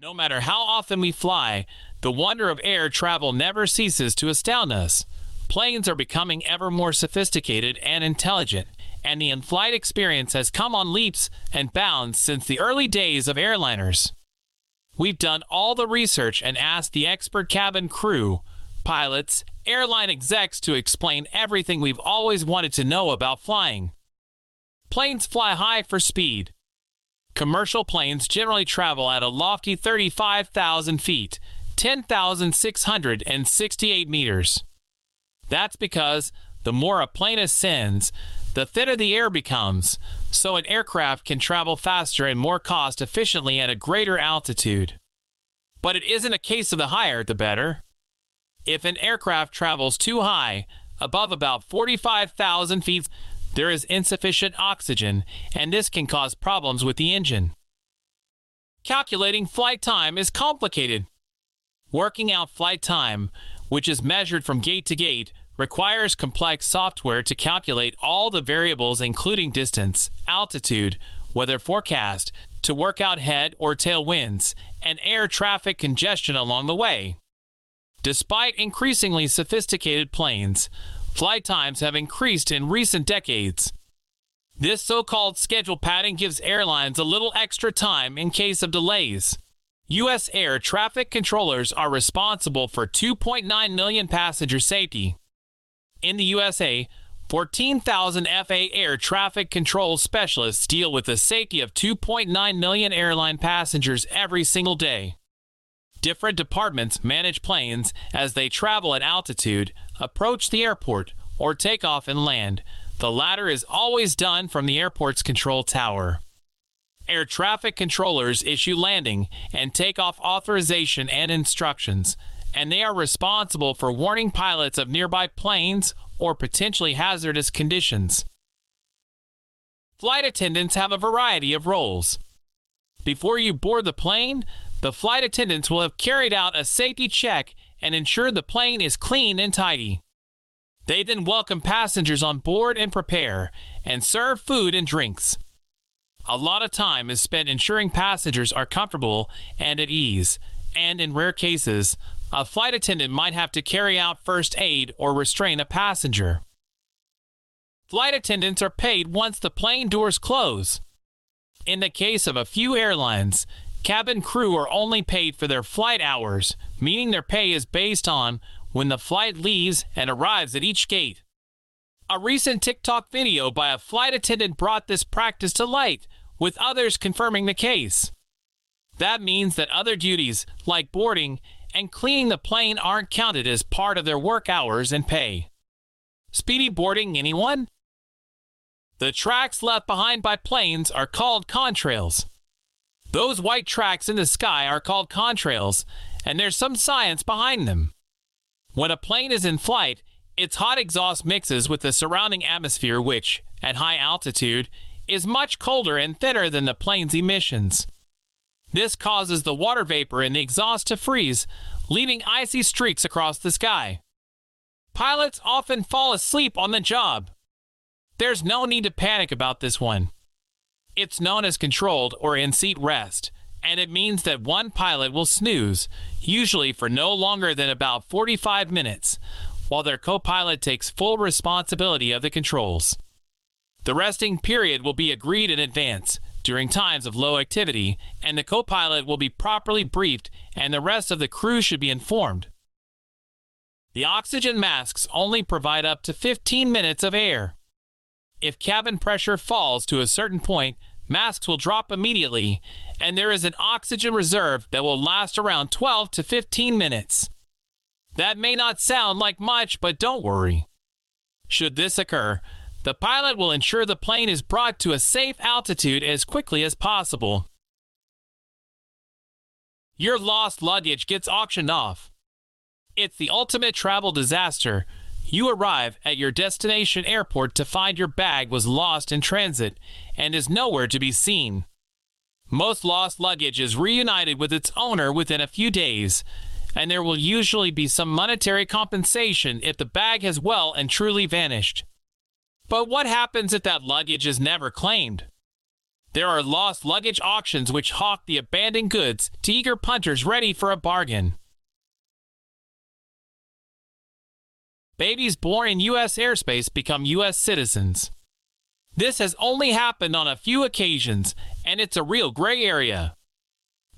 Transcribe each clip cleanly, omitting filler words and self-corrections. No matter how often we fly, the wonder of air travel never ceases to astound us. Planes are becoming ever more sophisticated and intelligent, and the in-flight experience has come on leaps and bounds since the early days of airliners. We've done all the research and asked the expert cabin crew, pilots, airline execs to explain everything we've always wanted to know about flying. Planes fly high for speed. Commercial planes generally travel at a lofty 35,000 feet, 10,668 meters. That's because the more a plane ascends, the thinner the air becomes, so an aircraft can travel faster and more cost-efficiently at a greater altitude. But it isn't a case of the higher the better. If an aircraft travels too high, above about 45,000 feet, there is insufficient oxygen, and this can cause problems with the engine. Calculating flight time is complicated. Working out flight time, which is measured from gate to gate, requires complex software to calculate all the variables including distance, altitude, weather forecast, to work out head or tail winds, and air traffic congestion along the way. Despite increasingly sophisticated planes, flight times have increased in recent decades. This so-called schedule padding gives airlines a little extra time in case of delays. U.S. air traffic controllers are responsible for 2.9 million passenger safety. In the USA, 14,000 FAA air traffic control specialists deal with the safety of 2.9 million airline passengers every single day. Different departments manage planes as they travel at altitude, approach the airport, or take off and land. The latter is always done from the airport's control tower. Air traffic controllers issue landing and takeoff authorization and instructions, and they are responsible for warning pilots of nearby planes or potentially hazardous conditions. Flight attendants have a variety of roles. Before you board the plane, the flight attendants will have carried out a safety check and ensured the plane is clean and tidy. They then welcome passengers on board and prepare and serve food and drinks. A lot of time is spent ensuring passengers are comfortable and at ease, and in rare cases, a flight attendant might have to carry out first aid or restrain a passenger. Flight attendants are paid once the plane doors close. In the case of a few airlines, cabin crew are only paid for their flight hours, meaning their pay is based on when the flight leaves and arrives at each gate. A recent TikTok video by a flight attendant brought this practice to light, with others confirming the case. That means that other duties, like boarding and cleaning the plane, aren't counted as part of their work hours and pay. Speedy boarding, anyone? The tracks left behind by planes are called contrails. Those white tracks in the sky are called contrails, and there's some science behind them. When a plane is in flight, its hot exhaust mixes with the surrounding atmosphere, which, at high altitude, is much colder and thinner than the plane's emissions. This causes the water vapor in the exhaust to freeze, leaving icy streaks across the sky. Pilots often fall asleep on the job. There's no need to panic about this one. It's known as controlled or in-seat rest, and it means that one pilot will snooze, usually for no longer than about 45 minutes, while their co-pilot takes full responsibility of the controls. The resting period will be agreed in advance during times of low activity, and the co-pilot will be properly briefed, and the rest of the crew should be informed. The oxygen masks only provide up to 15 minutes of air. If cabin pressure falls to a certain point, masks will drop immediately, and there is an oxygen reserve that will last around 12 to 15 minutes. That may not sound like much, but don't worry. Should this occur, the pilot will ensure the plane is brought to a safe altitude as quickly as possible. Your lost luggage gets auctioned off. It's the ultimate travel disaster. You arrive at your destination airport to find your bag was lost in transit and is nowhere to be seen. Most lost luggage is reunited with its owner within a few days, and there will usually be some monetary compensation if the bag has well and truly vanished. But what happens if that luggage is never claimed? There are lost luggage auctions which hawk the abandoned goods to eager punters ready for a bargain. Babies born in U.S. airspace become U.S. citizens. This has only happened on a few occasions, and it's a real gray area.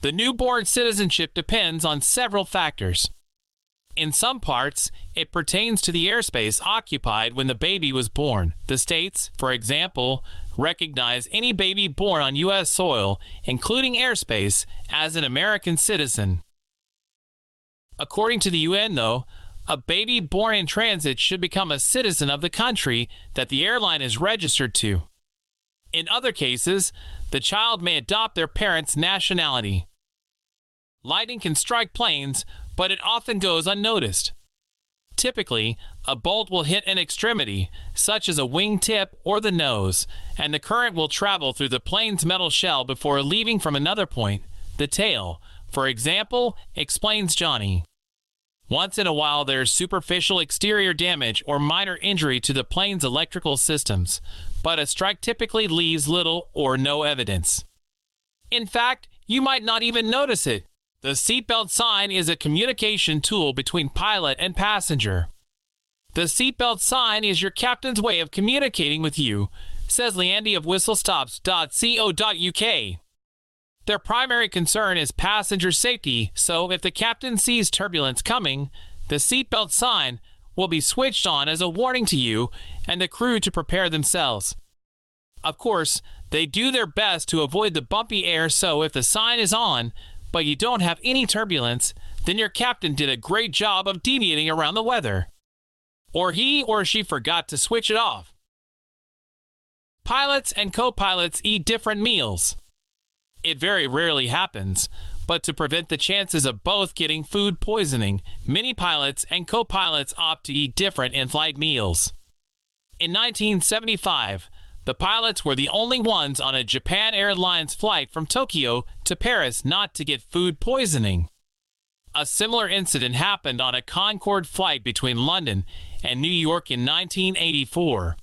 The newborn citizenship depends on several factors. In some parts, it pertains to the airspace occupied when the baby was born. The states, for example, recognize any baby born on U.S. soil, including airspace, as an American citizen. According to the UN, though, a baby born in transit should become a citizen of the country that the airline is registered to. In other cases, the child may adopt their parents' nationality. Lightning can strike planes, but it often goes unnoticed. Typically, a bolt will hit an extremity, such as a wingtip or the nose, and the current will travel through the plane's metal shell before leaving from another point, the tail, for example, explains Johnny. Once in a while, there's superficial exterior damage or minor injury to the plane's electrical systems, but a strike typically leaves little or no evidence. In fact, you might not even notice it. The seatbelt sign is a communication tool between pilot and passenger. The seatbelt sign is your captain's way of communicating with you, says Leandy of Whistlestops.co.uk. Their primary concern is passenger safety, so if the captain sees turbulence coming, the seatbelt sign will be switched on as a warning to you and the crew to prepare themselves. Of course, they do their best to avoid the bumpy air, so if the sign is on, but you don't have any turbulence, then your captain did a great job of deviating around the weather. Or he or she forgot to switch it off. Pilots and co-pilots eat different meals. It very rarely happens, but to prevent the chances of both getting food poisoning, many pilots and co-pilots opt to eat different in-flight meals. In 1975, the pilots were the only ones on a Japan Airlines flight from Tokyo to Paris not to get food poisoning. A similar incident happened on a Concorde flight between London and New York in 1984.